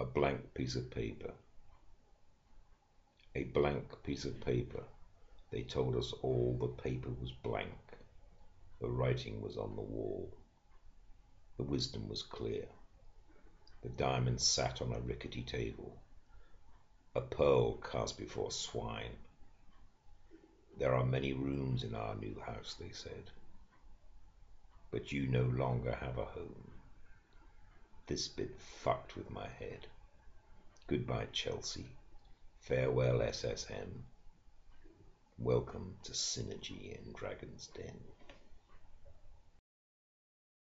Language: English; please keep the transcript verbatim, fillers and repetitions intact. a blank piece of paper. A blank piece of paper. They told us all the paper was blank. The writing was on the wall. The wisdom was clear. The diamond sat on a rickety table. A pearl cast before swine. There are many rooms in our new house, they said. But you no longer have a home. This bit fucked with my head. Goodbye, Chelsea. Farewell, S S M. Welcome to Synergy and Dragon's Den.